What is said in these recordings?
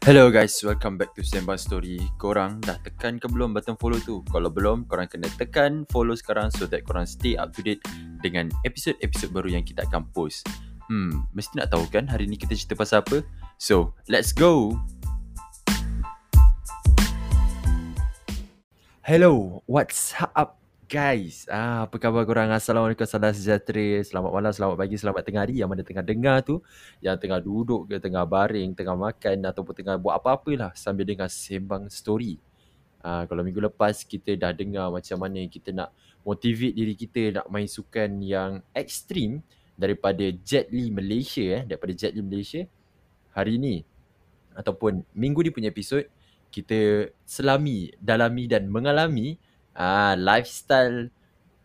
Hello guys, welcome back to Sembang Story. Korang dah tekan ke belum button follow tu? Kalau belum, korang kena tekan follow sekarang so that korang stay up to date dengan episod-episod baru yang kita akan post. Mesti nak tahu kan hari ni kita cerita pasal apa? So, let's go! Hello, what's up guys? Apa khabar korang? Assalamualaikum, salam sejahtera. Selamat malam, selamat pagi, selamat tengah hari. Yang mana tengah dengar tu, yang tengah duduk ke, tengah baring, tengah makan, ataupun tengah buat apa-apalah sambil dengar Sembang Story. Kalau minggu lepas kita dah dengar macam mana kita nak motivate diri kita nak main sukan yang ekstrim daripada Jet Li Malaysia. Hari ni ataupun minggu ni punya episod, kita selami, dalami dan mengalami lifestyle.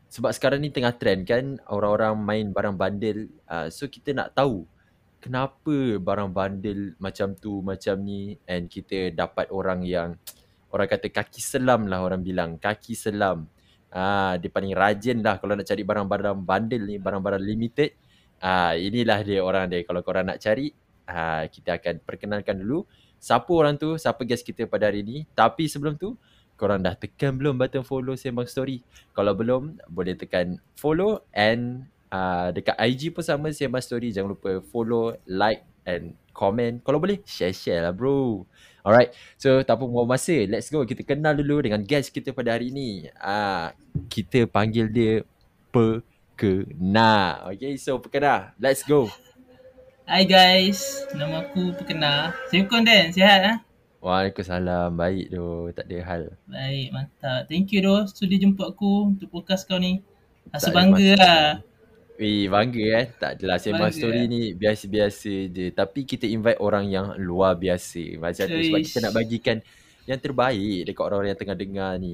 Sebab sekarang ni tengah trend kan, orang-orang main barang bandel. So kita nak tahu kenapa barang bandel macam tu, macam ni. And kita dapat orang yang, orang kata kaki selam lah, orang bilang kaki selam. Dia paling rajin lah kalau nak cari barang-barang bandel ni, barang-barang limited. Inilah dia orang dia. Kalau korang nak cari, kita akan perkenalkan dulu siapa orang tu, siapa guest kita pada hari ni. Tapi sebelum tu, korang dah tekan belum button follow Sembang Story? Kalau belum, boleh tekan follow. And dekat IG pun sama, Sembang Story. Jangan lupa follow, like and comment. Kalau boleh, share lah bro. Alright, so tak apa buang masa, let's go. Kita kenal dulu dengan guest kita pada hari ni. Kita panggil dia Pekena. Okay, so Pekena, let's go. Hi guys, nama aku Pekena. Assalamualaikum Dan, sihat lah? Waalaikumsalam, baik doh, tak ada hal. Baik, mantap. Thank you doh, sudi jumpa aku untuk podcast kau ni. Rasa bangga lah. Weh, bangga Tak adalah Sembang Story ni biasa-biasa je. Tapi kita invite orang yang luar biasa macam tu. Sebab kita nak bagikan yang terbaik dekat orang-orang yang tengah dengar ni.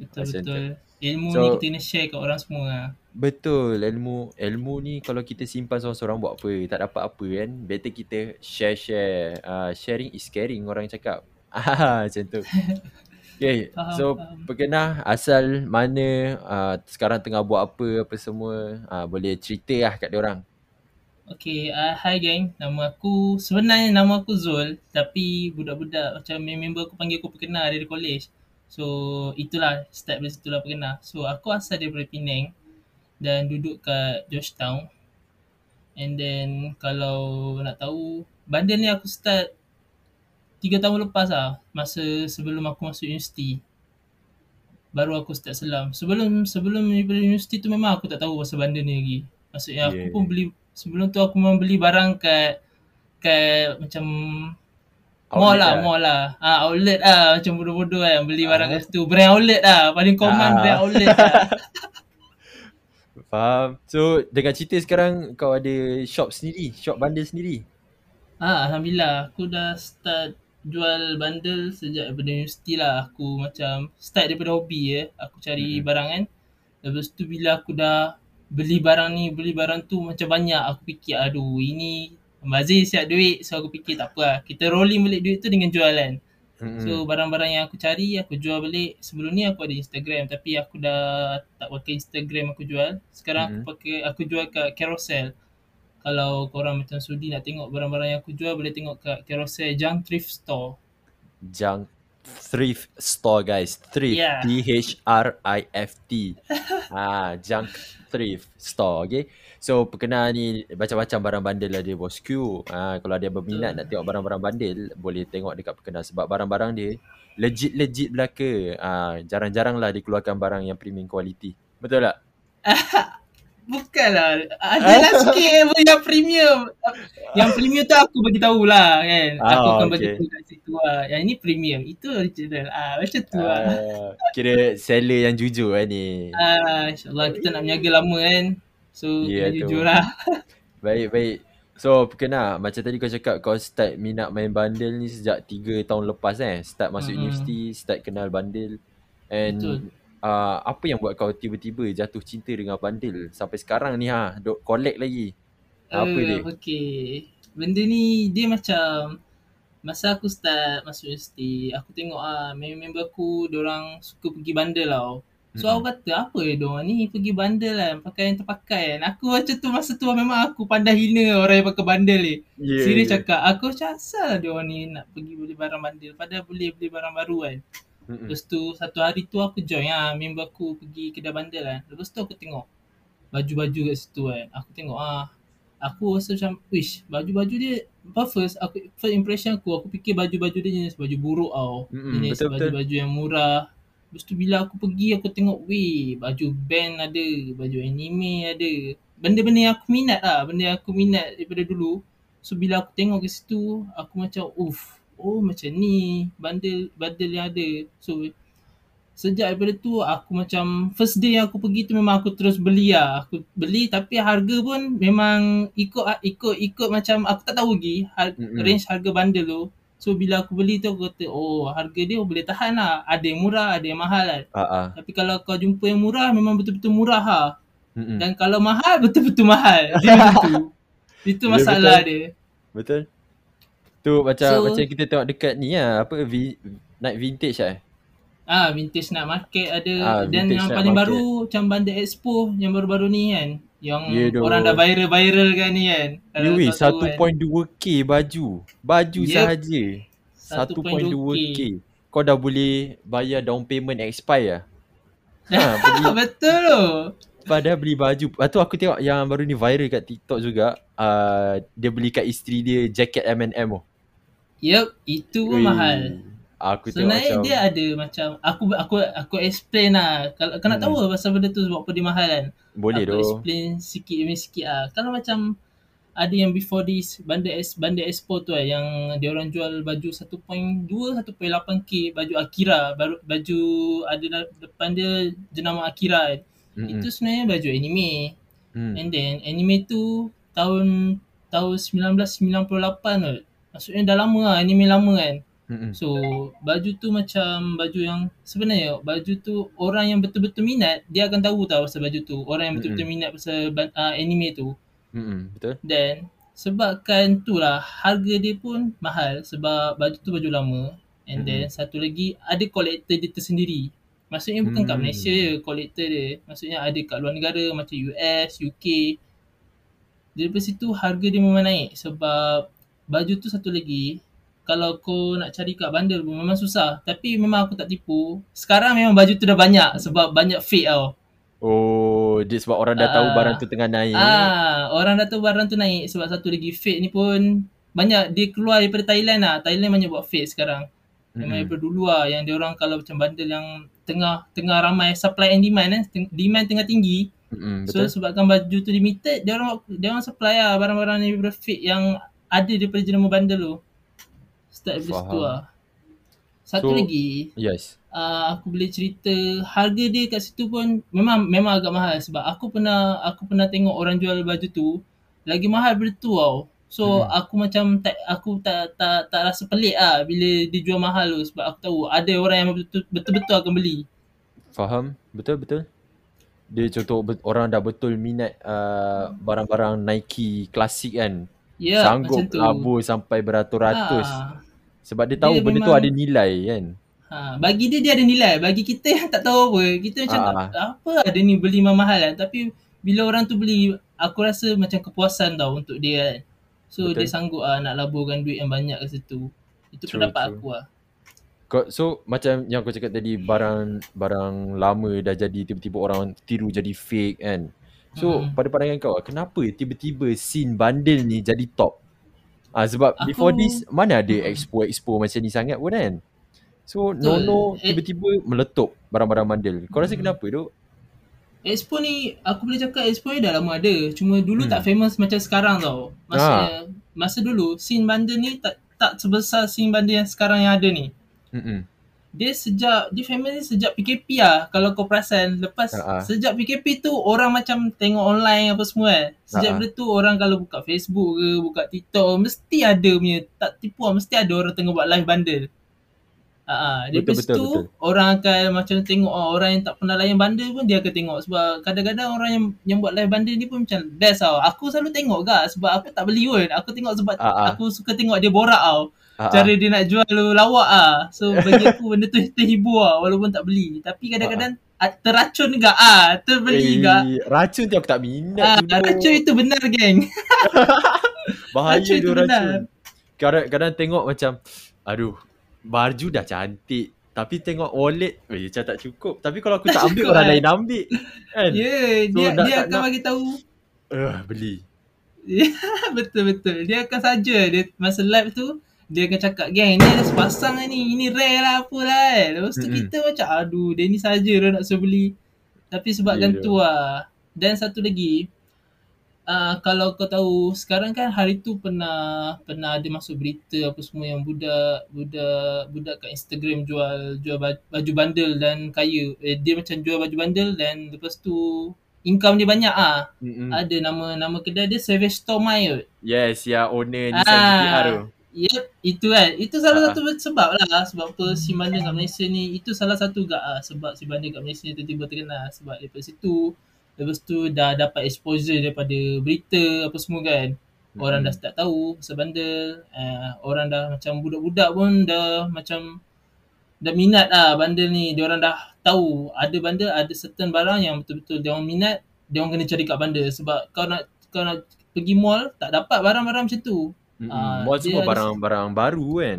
Betul-betul. Ilmu ni kita kena share kat orang semua lah. Betul, ilmu ni kalau kita simpan seorang-seorang buat apa, tak dapat apa kan. Better kita share. Sharing is caring orang cakap. Macam tu. Okay, faham. Pekena asal mana, sekarang tengah buat apa semua, boleh cerita lah kat diorang. Okay, hi gang, sebenarnya nama aku Zul. Tapi budak-budak macam member aku panggil aku Pekena dari college. So itulah, start dari situlah Pekena. So aku asal daripada Penang dan duduk kat Georgetown. And then kalau nak tahu, bandel ni aku start 3 tahun lepas lah. Masa sebelum aku masuk universiti, baru aku start selam. Sebelum universiti tu memang aku tak tahu pasal bandel ni lagi. Maksudnya aku pun beli, sebelum tu aku memang beli barang kat macam Mall lah. Outlet lah. Macam bodoh-bodoh kan. Beli barang kat situ. Brand outlet lah. Paling common brand outlet lah. Faham. So dengan cerita sekarang, kau ada shop sendiri. Shop bundle sendiri. Alhamdulillah. Aku dah start jual bundle sejak daripada universiti lah. Aku macam start daripada hobi . Aku cari barang kan. Lepas tu bila aku dah beli barang ni, beli barang tu macam banyak. Aku fikir aduh ini Mazir siap duit. So aku fikir tak apa lah, kita rolling balik duit tu dengan jualan. So barang-barang yang aku cari, aku jual balik. Sebelum ni aku ada Instagram, tapi aku dah tak pakai Instagram aku jual. Sekarang aku jual kat Carousel. Kalau korang macam sudi nak tengok barang-barang yang aku jual, boleh tengok kat Carousel, Junk Thrift Store. Junk Thrift Store guys. Thrift, T-H-R-I-F-T. Junk Thrift Store. Okay, so Pekena ni macam-macam barang bandel lah dia bosku. Kalau dia berminat nak tengok barang-barang bandel, boleh tengok dekat Pekena. Sebab barang-barang dia legit belaka. Jarang-jarang lah dia keluarkan barang yang premium quality. Betul tak? Bukanlah. Adalah sikit yang premium. Yang premium tu aku bagi tahulah kan. Aku akan bagi tahu kat situ lah. Yang ini premium, itu original. Macam tu lah. Kira seller yang jujur kan ni. InsyaAllah kita nak menjaga lama kan. So jujur lah. Baik. So Pekena, macam tadi kau cakap kau start minat main bandel ni sejak 3 tahun lepas . Start masuk universiti, start kenal bandel. And betul. Apa yang buat kau tiba-tiba jatuh cinta dengan bandel sampai sekarang ni duk collect lagi? Apa dia? Okay, benda ni dia macam masa aku start masuk universiti, aku tengok member aku diorang suka pergi bandel tau. So aku kata apa diorang ni pergi bandel kan, pakai yang terpakai kan. Aku macam tu masa tu memang aku pandai hina orang yang pakai bandel ni. Serius cakap aku macam asal diorang ni nak pergi beli barang bandel padahal boleh beli barang baru kan. Lepas tu satu hari tu aku join lah, member aku pergi kedai bandel kan. Lepas tu aku tengok baju-baju kat situ kan. Aku tengok aku rasa macam wish baju-baju dia. First impression aku fikir baju-baju dia jenis baju buruk tau. Jenis baju-baju yang murah. Lepas tu bila aku pergi aku tengok weh baju band ada, baju anime ada. Benda-benda yang aku minat lah, benda yang aku minat daripada dulu. So bila aku tengok ke situ aku macam oh macam ni bandel yang ada. So sejak daripada tu aku macam first day yang aku pergi tu memang aku terus beli lah. Aku beli tapi harga pun memang ikut macam aku tak tahu lagi range harga bandel tu. So bila aku beli tu aku kata harga dia boleh tahan lah. Ada yang murah, ada yang mahal lah. Tapi kalau kau jumpa yang murah memang betul-betul murah lah. Dan kalau mahal betul-betul mahal. Itu masalah dia. Betul. Tu macam kita tengok dekat ni lah. Apa night vintage lah. Vintage night market ada. Dan yang paling market baru macam Bandar Expo yang baru-baru ni kan. Yang orang dah viral-viral kan ni kan. Weh 1.2k baju sahaja 1.2k. Kau dah boleh bayar down payment expire betul tu. Padahal beli baju. Lepas tu aku tengok yang baru ni viral kat TikTok juga, dia beli kat isteri dia jaket M&M tu. Yep, itu pun mahal. Aku sebenarnya dia ada macam aku explain lah. Kalau kau nak tahu pasal benda tu sebab apa dia mahal kan. Boleh aku explain sikit lah. Kalau macam ada yang before this Bandar Expo tu lah, yang dia orang jual baju 1.2 1.8k baju Akira, baju ada depan dia jenama Akira kan. Itu sebenarnya baju anime. And then anime tu tahun 1998 kan. Maksudnya dah lama lah, anime lama kan. So baju tu macam baju yang sebenarnya baju tu orang yang betul-betul minat dia akan tahu tau pasal baju tu. Orang yang betul-betul minat pasal anime tu. Betul. Dan sebabkan itulah harga dia pun mahal sebab baju tu baju lama. And then satu lagi ada kolektor dia tersendiri. Maksudnya bukan kat Malaysia je kolektor dia. Maksudnya ada kat luar negara macam US, UK. Daripada situ harga dia memang naik sebab baju tu satu lagi kalau kau nak cari kat bandel pun memang susah. Tapi memang aku tak tipu, sekarang memang baju tu dah banyak sebab banyak fake tau. Dia sebab orang dah tahu barang tu tengah naik. Orang dah tahu barang tu naik sebab satu lagi fake ni pun banyak dia keluar daripada Thailand lah. Thailand banyak buat fake sekarang. Memang daripada dulu lah yang dia orang kalau macam bandel yang tengah ramai supply and demand kan. Demand tengah tinggi. So sebabkan baju tu limited, dia orang supply lah barang-barang daripada fake yang ada daripada jenama bandel tu. Start dari situ lah. Satu lagi aku boleh cerita harga dia kat situ pun memang agak mahal sebab aku pernah tengok orang jual baju tu lagi mahal daripada tu tau. So aku tak rasa pelik lah bila dia jual mahal tu sebab aku tahu ada orang yang betul-betul akan beli. Faham? Betul-betul. Dia contoh orang dah betul minat barang-barang Nike klasik kan. Sanggup labur sampai beratus-ratus sebab dia tahu dia benda tu ada nilai kan. Bagi dia ada nilai. Bagi kita yang tak tahu apa, kita macam apa ada ni beli mahal kan. Tapi bila orang tu beli, aku rasa macam kepuasan tau untuk dia kan. So betul, dia sanggup nak laburkan duit yang banyak kat situ. Itu pendapat aku lah. So macam yang aku cakap tadi, barang lama dah jadi tiba-tiba orang tiru jadi fake kan. So pada pandangan kau, kenapa tiba-tiba scene bandel ni jadi top? Sebab before this mana ada expo-expo macam ni sangat pun kan. So Nono tiba-tiba meletup barang-barang bandel. Kau rasa kenapa tu? Expo ni aku boleh cakap expo ni dah lama ada. Cuma dulu tak famous macam sekarang tau. Maksudnya masa dulu scene bandel ni tak sebesar scene bandel yang sekarang yang ada ni. Dia famous ni sejak PKP lah. Kalau kau perasan lepas sejak PKP tu orang macam tengok online apa semua kan. Sejak benda tu orang kalau buka Facebook ke buka TikTok mesti ada punya. Tak tipu lah, mesti ada orang tengah buat live bandel. Lepas tu orang akan macam tengok orang yang tak pernah layan bandel pun dia akan tengok. Sebab kadang-kadang orang yang buat live bandel ni pun macam best tau. Aku selalu tengok sebab aku tak beli pun. Aku tengok sebab aku suka tengok dia borak tau. Cara dia nak jual lawak. So bagi aku benda tu terhibur walaupun tak beli. Tapi kadang-kadang teracun gak ah, terbeli gak. Racun tu aku tak minat. Racun itu benar geng. Bahaya racun tu racun. Kadang-kadang tengok macam aduh, baju dah cantik tapi tengok wallet macam tak cukup. Tapi kalau aku tak ambil orang lain ambil kan. Yeah, so dia akan bagi tahu beli. Ya, betul-betul. Dia akan saja dia masa live tu dia akan cakap, "Gang, ni ada sepasang ni. Ini rare lah apalah." Eh. Lepas tu kita macam aduh, dia ni saja dia nak suruh beli. Tapi sebabkan tu lah. Dan satu lagi, kalau kau tahu sekarang kan hari tu pernah ada masuk berita apa semua yang budak kat Instagram jual baju bandel dan kaya. Dia macam jual baju bandel dan lepas tu income dia banyak ah. Ada nama kedai dia Savage Store MY. Yes, ya owner ni Siti Harun. Yep, itu kan. Itu salah satu sebab lah sebab apa si bandar kat Malaysia ni. Itu salah satu sebab si bandar kat Malaysia ni tiba-tiba terkenal sebab daripada situ. Lepas tu dah dapat exposure daripada berita apa semua kan. Orang dah start tahu pasal bandar. Orang dah macam budak-budak pun dah macam dah minat lah bandel ni. Dia orang dah tahu ada bandel, ada certain barang yang betul-betul dia orang minat, dia orang kena cari kat bandel sebab kau nak pergi mall tak dapat barang-barang macam tu. Mall semua barang-barang baru kan.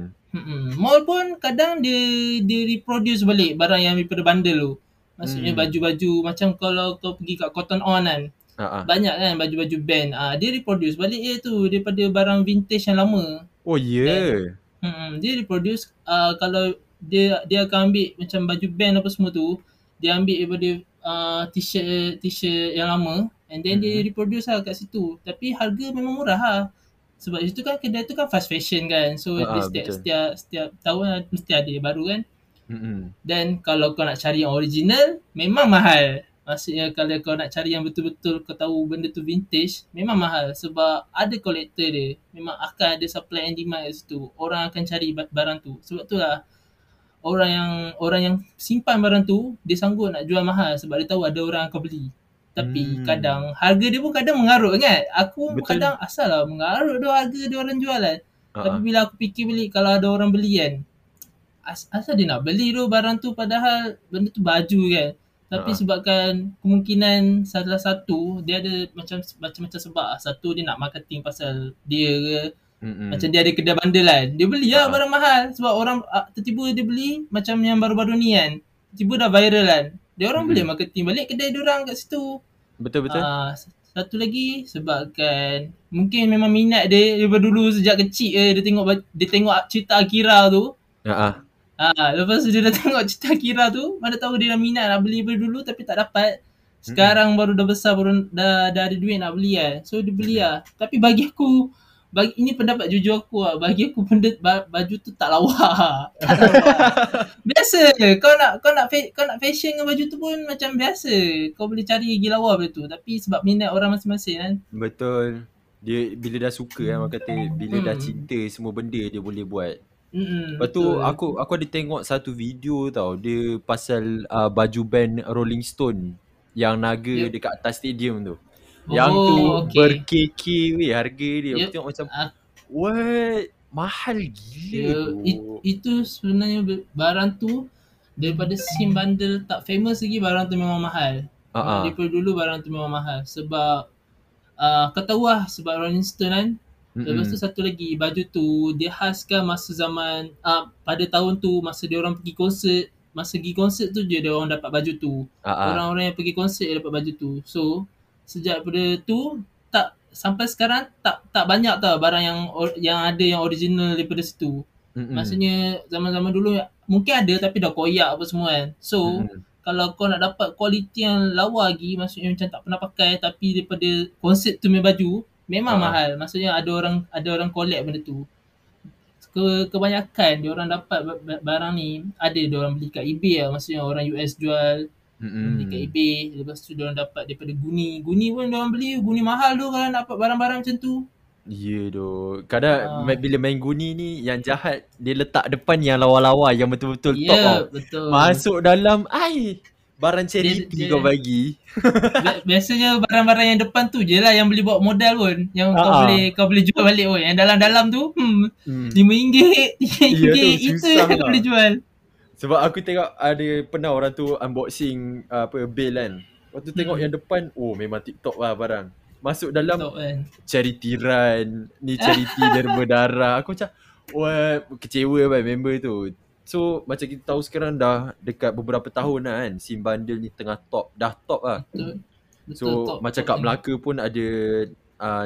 Mall pun kadang dia reproduce balik barang yang daripada bandel tu. Maksudnya baju-baju macam kalau kau pergi kat Cotton On kan. Banyak kan baju-baju band. Dia reproduce balik dia tu daripada barang vintage yang lama. Oh ya. Dia reproduce kalau dia akan ambil macam baju band apa semua tu dia ambil daripada t-shirt yang lama and then dia reproduce lah kat situ tapi harga memang murah lah sebab situ kan kedai tu kan fast fashion kan so setiap tahun mesti ada baru kan dan kalau kau nak cari yang original memang mahal maksudnya kalau kau nak cari yang betul-betul kau tahu benda tu vintage memang mahal sebab ada kolektor dia memang akan ada supply and demand kat situ orang akan cari barang tu sebab tu lah orang yang simpan barang tu dia sanggup nak jual mahal sebab dia tahu ada orang akan beli. Tapi kadang harga dia pun kadang mengarut kan. Aku betul. Kadang asal lah mengarut dia harga dia orang jual kan. Tapi bila aku fikir balik kalau ada orang beli kan. Asal dia nak beli tu barang tu padahal benda tu baju kan. Tapi sebabkan kemungkinan salah satu dia ada macam-macam sebab. Satu dia nak marketing pasal dia ke. Macam dia ada kedai bandel kan. Dia beli lah barang mahal. Sebab orang tiba-tiba dia beli macam yang baru-baru ni kan. Tiba-tiba dah viral kan. Dia orang boleh marketing balik kedai dia orang kat situ. Betul-betul. Satu lagi sebabkan mungkin memang minat dia daripada dulu sejak kecil dia tengok cerita Akira tu. Lepas tu dia dah tengok cerita Akira tu. Mana tahu dia dah minat nak beli daripada dulu tapi tak dapat. Sekarang baru dah besar baru dah ada duit nak beli kan. So dia beli lah. Tapi bagi aku ini pendapat jujur aku lah. Bagi aku baju tu tak lawa. Biasa. Kau nak fashion dengan baju tu pun macam biasa. Kau boleh cari lagi lawa benda tu. Tapi sebab minat orang masing-masing kan. Betul. Dia bila dah suka kan orang kata bila dah cinta semua benda dia boleh buat. Lepas tu aku ada tengok satu video tau. Dia pasal baju band Rolling Stone yang naga dekat atas stadium tu. Yang tu berkekeh weh harga dia. Aku tengok macam what? Mahal gila tu. Itu sebenarnya barang tu daripada SIM bandel tak famous lagi barang tu memang mahal. Daripada dulu barang tu memang mahal sebab kau tahu lah sebab Rolling Stone kan. Lepas tu satu lagi baju tu dia khaskan masa zaman pada tahun tu masa dia orang pergi konsert. Masa pergi konsert tu je dia orang dapat baju tu. Orang-orang yang pergi konsert dia dapat baju tu. So sejak pada tu tak sampai sekarang tak banyak tau barang yang ada yang original daripada situ. Maksudnya zaman-zaman dulu mungkin ada tapi dah koyak apa semua kan. So kalau kau nak dapat kualiti yang lawa lagi maksudnya macam tak pernah pakai tapi daripada konsep tu punya baju memang mahal. Maksudnya ada orang collect benda tu. Kebanyakan dia orang dapat barang ni ada dia orang beli kat eBay lah. Maksudnya orang US jual dekat eBay. Lepas tu diorang dapat daripada Guni pun diorang beli. Guni mahal tu kalau nak dapat barang-barang macam tu. Ya doh. Kadang bila main Guni ni yang jahat dia letak depan yang lawa-lawa yang betul-betul top. Betul. Masuk dalam barang charity kau bagi. Biasanya barang-barang yang depan tu je lah yang boleh bawa modal pun. Yang kau boleh jual balik pun. Yang dalam-dalam tu RM5, RM3 itu yang kau boleh jual. Sebab aku tengok ada pernah orang tu unboxing apa bale kan. Waktu tengok yang depan, oh memang TikTok lah barang. Masuk dalam TikTok, kan? Charity run, ni charity derma darah. Aku macam what, kecewa kan member tu. So macam kita tahu sekarang dah dekat beberapa tahun lah kan, SIM bundle ni tengah top, dah top lah. Betul. So betul, macam top, kat Melaka pun ada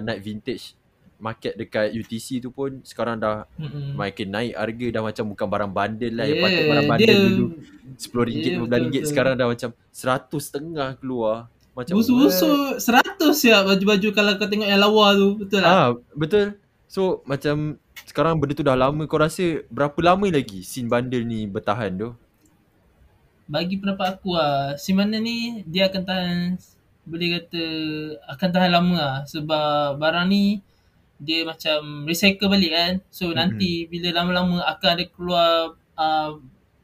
night vintage market dekat UTC tu pun sekarang dah makin naik harga, dah macam bukan barang bundle lah. Yang patut barang bundle dulu RM10, RM15, sekarang dah macam RM100.50 keluar. Macam busuk-busuk RM100 ya baju-baju kalau kau tengok yang lawa tu. Betul lah. Betul. So macam sekarang benda tu dah lama. Kau rasa berapa lama lagi scene bundle ni bertahan tu? Bagi pendapat aku lah, scene bundle ni dia akan tahan, boleh kata akan tahan lama lah. Sebab barang ni dia macam recycle balik kan. So nanti bila lama-lama akan ada keluar,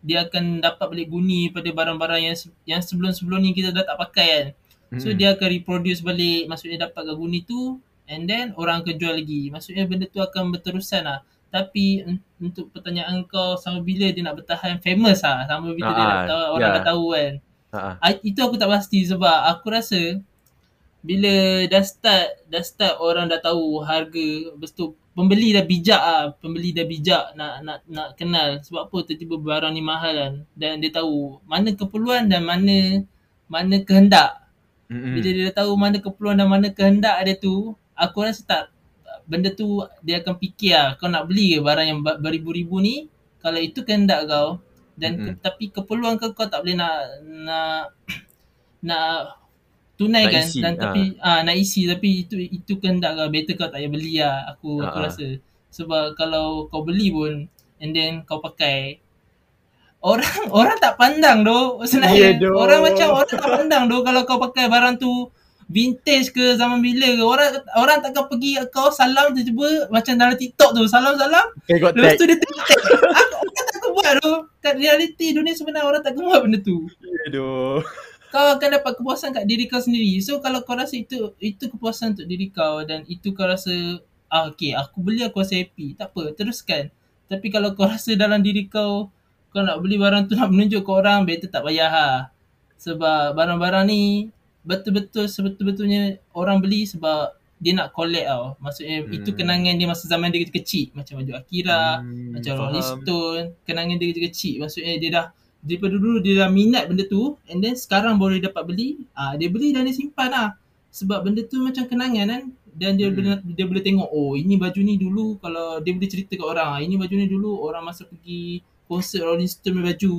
dia akan dapat balik guni pada barang-barang yang sebelum-sebelum ni kita dah tak pakai kan. So dia akan reproduce balik, maksudnya dapat kat guni tu, and then orang akan jual lagi. Maksudnya benda tu akan berterusan lah. Tapi untuk pertanyaan kau sama bila dia nak bertahan famous lah, sama bila dia nak tahu, orang nak tahu kan. Itu aku tak pasti sebab aku rasa bila dah start orang dah tahu harga, lepas tu pembeli dah bijak nak kenal. Sebab apa tiba-tiba barang ni mahal kan, dan dia tahu mana keperluan dan mana kehendak. Bila dia dah tahu mana keperluan dan mana kehendak dia tu, aku rasa tak, benda tu dia akan fikir lah, kau nak beli ke barang yang beribu-ribu ni kalau itu kehendak kau. Dan tapi keperluan kau tak boleh nak tunaikan dan tapi nak isi, tapi itu kehendak kau. Better kau tak payah beli lah, aku rasa. Sebab kalau kau beli pun and then kau pakai, orang tak pandang doh sebenarnya. Yeah, orang tak pandang doh kalau kau pakai barang tu vintage ke zaman bila ke. Orang takkan pergi kau salam tiba-tiba macam dalam TikTok tu, salam lepas tu dia tag. Orang tak buat tu. Kat realiti dunia sebenar orang tak buat benda tu. Aduh. Kau akan dapat kepuasan kat diri kau sendiri. So kalau kau rasa itu kepuasan untuk diri kau dan itu kau rasa okey, aku beli aku rasa happy, tak apa, teruskan. Tapi kalau kau rasa dalam diri kau nak beli barang tu nak menunjuk ke orang, better tak payah lah. Sebab barang-barang ni betul-betul sebetul-betulnya orang beli sebab dia nak collect tau. Maksudnya itu kenangan dia masa zaman dia kecil, macam baju Akira, macam Rolling Stone, kenangan dia kecil. Maksudnya dia dah daripada dulu dia dah minat benda tu, and then sekarang baru dia dapat beli, dia beli dan dia simpan lah. Sebab benda tu macam kenangan kan, dan dia boleh tengok, oh ini baju ni dulu, kalau dia boleh cerita kat orang, ini baju ni dulu orang masa pergi konsert Rolling Stone punya baju,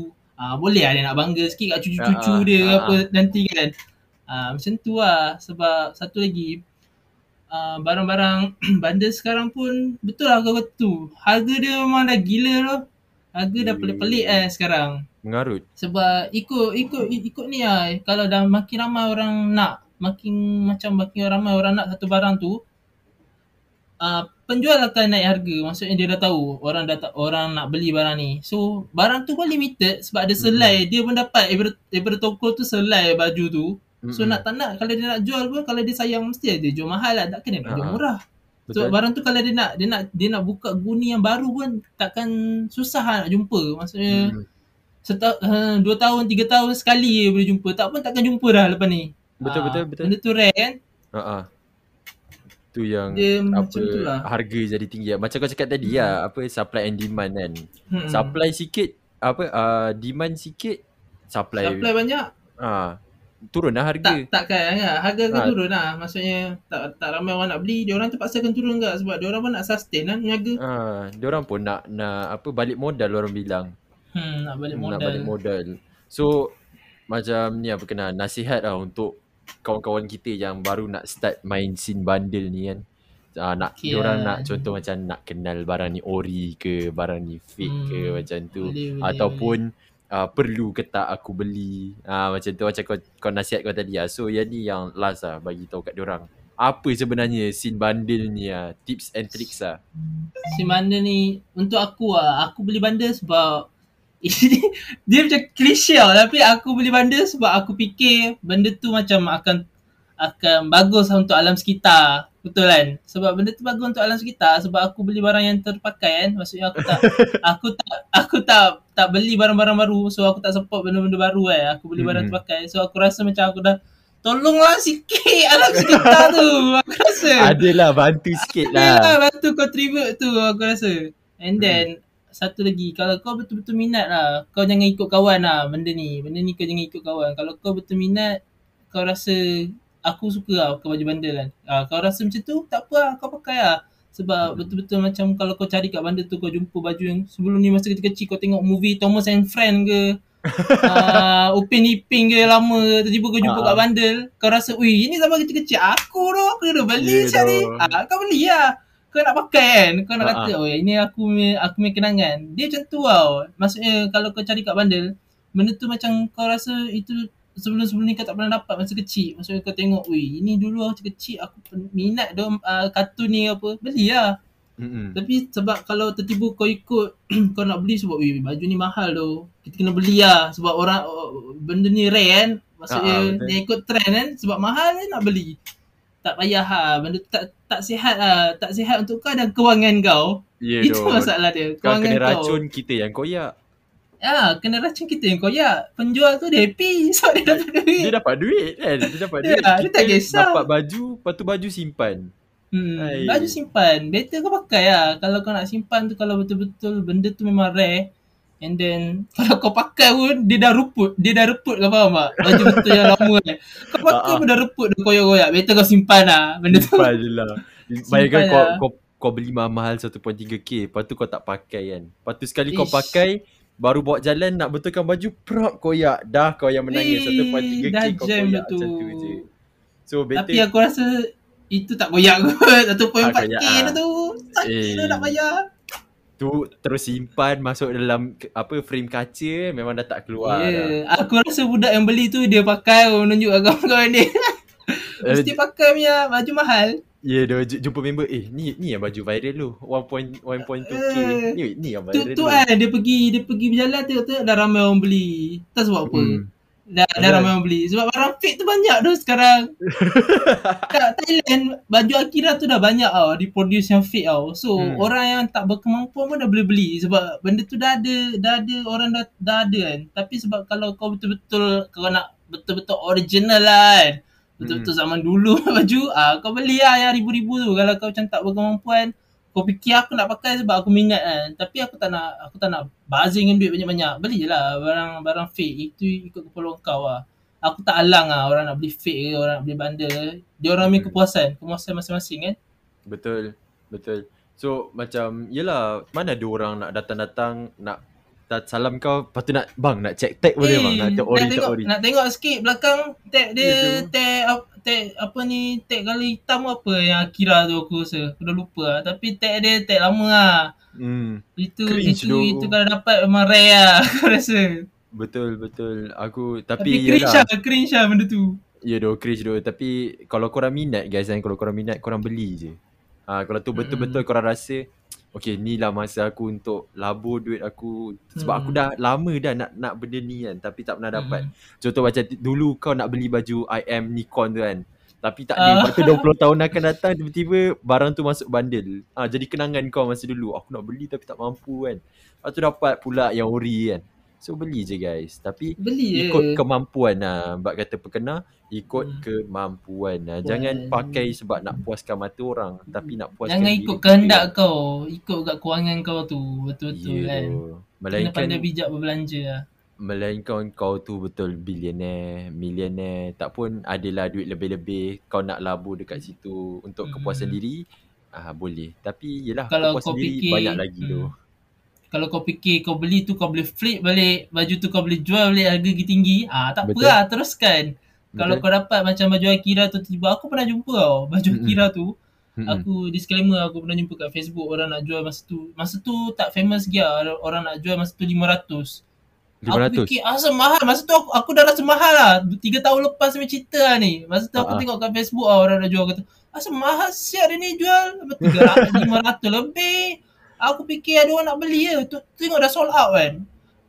boleh lah dia nak bangga sikit kat cucu-cucu dia apa nanti kan. Macam tu lah. Sebab satu lagi, barang-barang bandar sekarang pun betul lah kau tu, harga dia memang dah gila lah. Harga dah pelik-pelik sekarang. Mengarut. Sebab ikut ni lah. Kalau dah makin ramai orang nak, makin ramai orang nak satu barang tu, penjual akan naik harga. Maksudnya dia dah tahu orang nak beli barang ni. So barang tu pun limited sebab ada selai. Dia pun dapat daripada toko tu selai baju tu. So nak tak nak, kalau dia nak jual pun, kalau dia sayang mesti dia jual mahal lah, takkan dia nak jual murah. Sebab barang tu kalau dia nak buka guni yang baru pun takkan susah lah nak jumpa. Maksudnya 2 tahun 3 tahun sekali boleh jumpa, tak pun takkan jumpa dah lepas ni. Betul. Benda tu rare kan. Tu yang dia apa lah, harga jadi tinggi lah. Macam kau cakap tadi lah, apa supply and demand kan. Supply sikit, apa demand sikit, supply banyak. Turun lah harga. Takkan kan? Harga akan turun lah. Maksudnya tak ramai orang nak beli, dia orang terpaksa akan turun ke sebab dia orang pun nak sustain kan niaga. Dia orang pun nak apa, balik modal orang bilang. Nak balik modal. So macam ni apa, kena nasihat lah untuk kawan-kawan kita yang baru nak start main scene bundle ni kan. Dia orang nak contoh macam nak kenal barang ni ori ke, barang ni fake ke, macam tu. Boleh, ataupun perlu ke tak aku beli, macam tu. Macam kau nasihat kau tadi lah. So yang ni yang last lah, bagi tahu kat diorang apa sebenarnya scene bundle ni lah, tips and tricks lah. Scene bundle ni untuk aku lah, aku beli bundle sebab dia macam klise lah, tapi aku beli bundle sebab aku fikir benda tu macam akan akan bagus untuk alam sekitar. Betul kan? Sebab benda tu bagus untuk alam sekitar, sebab aku beli barang yang terpakai kan. Maksudnya aku tak beli barang-barang baru. So aku tak support benda-benda baru kan. Aku beli barang terpakai. So aku rasa macam aku dah tolonglah sikit alam sekitar tu. Aku rasa adalah bantu sikit lah. Adalah bantu contribute tu aku rasa. And then satu lagi, kalau kau betul-betul minat lah, kau jangan ikut kawan lah benda ni. Benda ni kau jangan ikut kawan. Kalau kau betul minat, kau rasa aku suka lah pakai baju bandel kan. Kau rasa macam tu, tak apa lah, kau pakai lah. Sebab betul-betul macam kalau kau cari kat bandar tu, kau jumpa baju yang sebelum ni masa kecil-kecil kau tengok movie Thomas and Friends ke, Upin-Ipin ke lama, tiba-tiba kau jumpa kat bandel, kau rasa, ui ini zaman kecil-kecil aku tu, aku dah beli cari. Kau beli lah. Kau nak pakai kan, kau nak kata oh ini aku punya kenangan. Dia macam tu tau. Maksudnya kalau kau cari kat bandel, benda tu macam kau rasa itu sebelum-sebelum ni kau tak pernah dapat masa kecil. Maksudnya kau tengok, ui ini dulu aku kecil aku minat dong kartun ni apa, belilah. Tapi sebab kalau tertiba kau ikut kau nak beli sebab ui baju ni mahal doh, kita kena belilah sebab orang benda ni rare kan. Maksudnya dia ikut trend kan, sebab mahal kan nak beli. Tak payah lah, benda tu tak sihat lah. Tak sihat untuk kau dan kewangan kau. Itu masalah dia, kewangan kau. Kena racun kita yang koyak. Ya, kena racun kita yang koyak. Penjual tu dia happy sebab dia dapat duit. Dia dapat duit kan, dia dapat duit. Ya, dia tak kisah. Dapat baju, lepas tu baju simpan. Baju simpan, better kau pakai lah. Kalau kau nak simpan tu, kalau betul-betul benda tu memang rare. And then kalau kau pakai pun dia dah reput. Dia dah reput kau faham tak? Baju betul yang lama kan. Kau pakai pun dah reput, dah koyak-koyak. Better kau simpan lah benda tu. Simpan je lah. Bayangkan kau beli mahal 1.3k, lepas tu kau tak pakai kan. Lepas tu sekali kau pakai, baru bawa jalan nak betulkan baju, prop koyak. Dah kau yang menangis. 1.3k dah kau koyak macam tu je. So better. Tapi aku rasa itu tak koyak kot. 1.4k dah tu. Sakit dah nak bayar. Tu terus simpan masuk dalam apa frame kaca, memang dah tak keluar. Dah. Aku rasa budak yang beli tu dia pakai menunjuk kawan-kawan dia. Mesti pakai punya baju mahal. Ya, dah jumpa member ni yang baju viral lu 1.2k. Ni yang viral. Tu kan dia pergi berjalan tengok dah ramai orang beli. Tak sebab apa. Dah ramai orang beli sebab barang fake tu banyak dah sekarang. Kat Thailand baju Akira tu dah banyak tau reproduce yang fake tau. So orang yang tak berkemampuan pun dah boleh beli sebab benda tu dah ada orang dah ada kan. Tapi sebab kalau kau betul-betul kau nak betul-betul original lah kan, betul-betul zaman dulu baju, kau beli lah yang ribu-ribu tu. Kalau kau macam tak berkemampuan, kau fikir aku nak pakai sebab aku minat kan, tapi aku tak nak bazir dengan duit banyak-banyak. Belilah barang-barang fake. Itu ikut keperluan kau lah. Aku tak alang lah orang nak beli fake ke, orang nak beli bandel ke. Dia orang punya kepuasan masing-masing kan. Betul. So macam yelah, mana ada orang nak datang-datang nak salam kau, lepas tu nak bang nak check tag boleh bang, nak teori. Nak tengok sikit belakang tag dia, tag apa ni, tag kali hitam apa yang Akira tu aku rasa. Aku dah lupa lah. Tapi tag dia tag lama lah. Itu kalau dapat memang rare lah aku rasa. Betul. Aku tapi cringe lah benda tu. Ya doh, cringe doh. Tapi kalau korang minat guys kan, kalau korang minat korang beli je. Kalau tu betul-betul korang rasa okay ni lah masa aku untuk labur duit aku sebab aku dah lama dah nak benda ni kan, tapi tak pernah dapat. Contoh macam dulu kau nak beli baju IM Nikon tu kan, tapi tak ada. Lepas tu 20 tahun akan datang tiba-tiba barang tu masuk bandel. Jadi kenangan kau masa dulu aku nak beli tapi tak mampu kan. Lepas tu dapat pula yang ori kan. So beli je guys, tapi beli ikut kemampuan lah. Bak kata pekena, ikut kemampuan lah. Jangan pakai sebab nak puaskan mata orang, tapi nak puaskan jangan ikut kehendak kau, ikut kat kewangan kau tu. Betul-betul kan. Melainkan pandai bijak berbelanja lah. Melainkan kau tu betul billionaire, millionaire, tak pun adalah duit lebih-lebih, kau nak labur dekat situ untuk kepuasan diri, boleh. Tapi yelah, kalau kepuasan diri banyak lagi tu. Kalau kau fikir kau beli tu kau boleh flip balik, baju tu kau boleh jual balik harga tinggi, tak apa lah, teruskan. Betul. Kalau kau dapat macam baju Akira tu tiba, aku pernah jumpa tau baju Akira tu. Aku disclaimer, aku pernah jumpa kat Facebook orang nak jual masa tu. Masa tu tak famous dia, orang nak jual masa tu 500. Aku fikir mahal. Masa tu aku dah rasa mahal lah. 3 tahun lepas sampai cerita lah ni. Masa tu aku tengok kat Facebook orang nak jual, kata mahal siap dia ni jual 300, 500 lebih. Aku fikir ada orang nak beli je. Tengok dah sold out kan.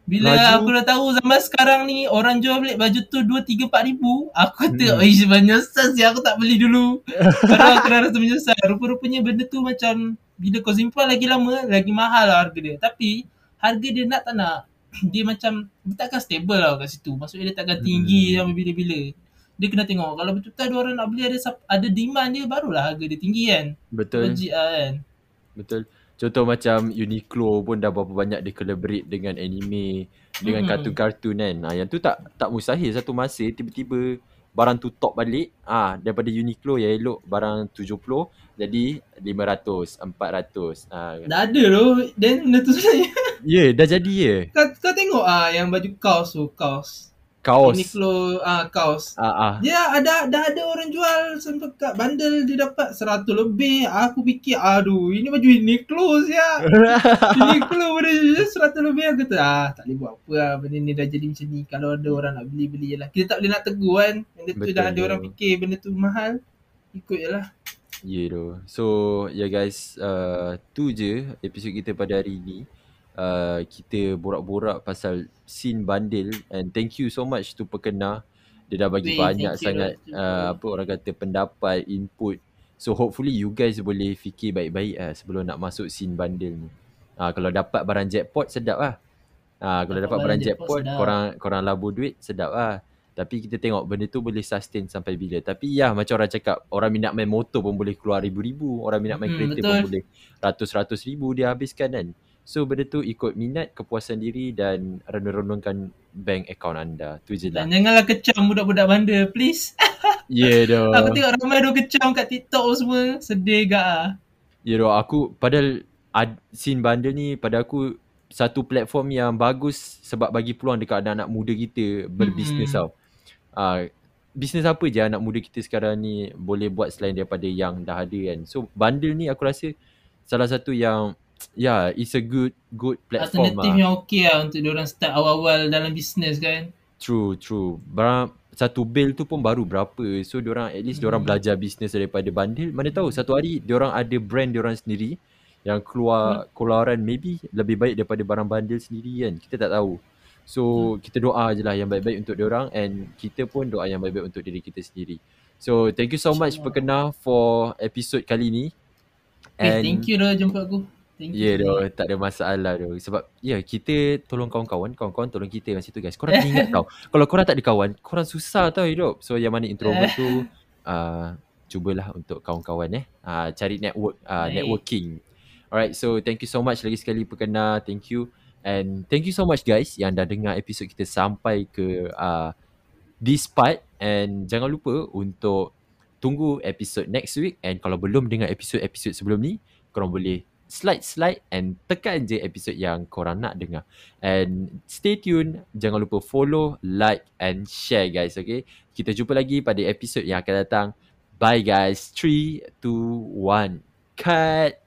Bila baju, aku dah tahu zaman sekarang ni orang jual beli baju tu 2-3-4 ribu, aku kata oish menyesal sih aku tak beli dulu. Padahal aku dah rasa menyesal. Rupa-rupanya benda tu macam bila kau simpan lagi lama lagi mahal lah harga dia. Tapi harga dia nak tak nak dia macam dia takkan stable lah kat situ. Maksudnya dia takkan tinggi sampai bila-bila. Dia kena tengok kalau betul-betul ada orang nak beli, ada demand dia, barulah harga dia tinggi kan. Betul. Logik lah kan. Betul. Contoh macam Uniqlo pun dah berapa banyak dia collaborate dengan anime, dengan kartun-kartun kan. Ha, yang tu tak mustahil satu masa tiba-tiba barang tu top balik. Ah, daripada Uniqlo yang elok barang 70 jadi 500, 400. Ah, dah ada loh. Then benda tu sebenarnya. Ya, dah jadi ya. Kau tengok yang baju kaos tu, kaos. Uniqlo kaos. Dia dah ada orang jual sampai kat bundle dia dapat 100 lebih. Aku fikir aduh, ini baju Uniqlo siap. Uniqlo boleh 100 lebih aku kata tak boleh buat apa lah. Benda ni dah jadi macam ni. Kalau ada orang nak beli lah. Kita tak boleh nak tegur kan. Benda tu betul, dah ada orang fikir benda tu mahal. Ikut je lah. Ya doh. So ya guys, tu je episod kita pada hari ni. Kita borak-borak pasal scene bandil, and thank you so much to Pekena. Dia dah bagi banyak sangat apa orang kata pendapat, input. So hopefully you guys boleh fikir baik-baik lah sebelum nak masuk scene bandil ni. Kalau dapat barang jackpot sedap lah. Kalau dapat barang jackpot korang labur duit sedap lah. Tapi kita tengok benda tu boleh sustain sampai bila. Tapi ya macam orang cakap, orang minat main motor pun boleh keluar ribu-ribu. Orang minat main kereta pun boleh ratus-ratus ribu dia habiskan kan. So benda tu ikut minat, kepuasan diri dan renung-renungkan bank account anda. Tu je lah. Dan janganlah kecam budak-budak bandar please. Ya yeah, doh. Aku tengok ramai doh kecam kat TikTok semua. Sedih gak ah. Ya yeah, doh. Aku padahal scene bandar ni pada aku satu platform yang bagus sebab bagi peluang dekat anak-anak muda kita berbisnes tau. Bisnes apa je anak muda kita sekarang ni boleh buat selain daripada yang dah ada kan. So bandar ni aku rasa salah satu yang it's a good platform. Alternatif yang okey lah untuk diorang start awal-awal dalam bisnes kan. True. Satu bill tu pun baru berapa. So diorang at least diorang belajar bisnes daripada bandil. Mana tahu satu hari diorang ada brand diorang sendiri yang keluar keluaran maybe lebih baik daripada barang bandil sendiri kan. Kita tak tahu. So kita doa je lah yang baik-baik untuk diorang, and kita pun doa yang baik-baik untuk diri kita sendiri. So thank you so much Pekena for episode kali ni. And thank you dah jumpa aku. Ya doh, tak ada masalah doh. Sebab kita tolong kawan-kawan tolong kita macam tu guys. Korang ingat tau, kalau korang tak ada kawan, korang susah tau hidup. So yang mana introvert tu cubalah untuk kawan-kawan cari network, networking. Alright, so thank you so much lagi sekali Pekena, thank you. And thank you so much guys yang dah dengar episod kita sampai ke this part, and jangan lupa untuk tunggu episod next week, and kalau belum dengar episod sebelum ni, korang boleh slide and tekan je episod yang korang nak dengar. And stay tune, jangan lupa follow, like and share guys, okay? Kita jumpa lagi pada episod yang akan datang. Bye guys. 3, 2, 1, cut!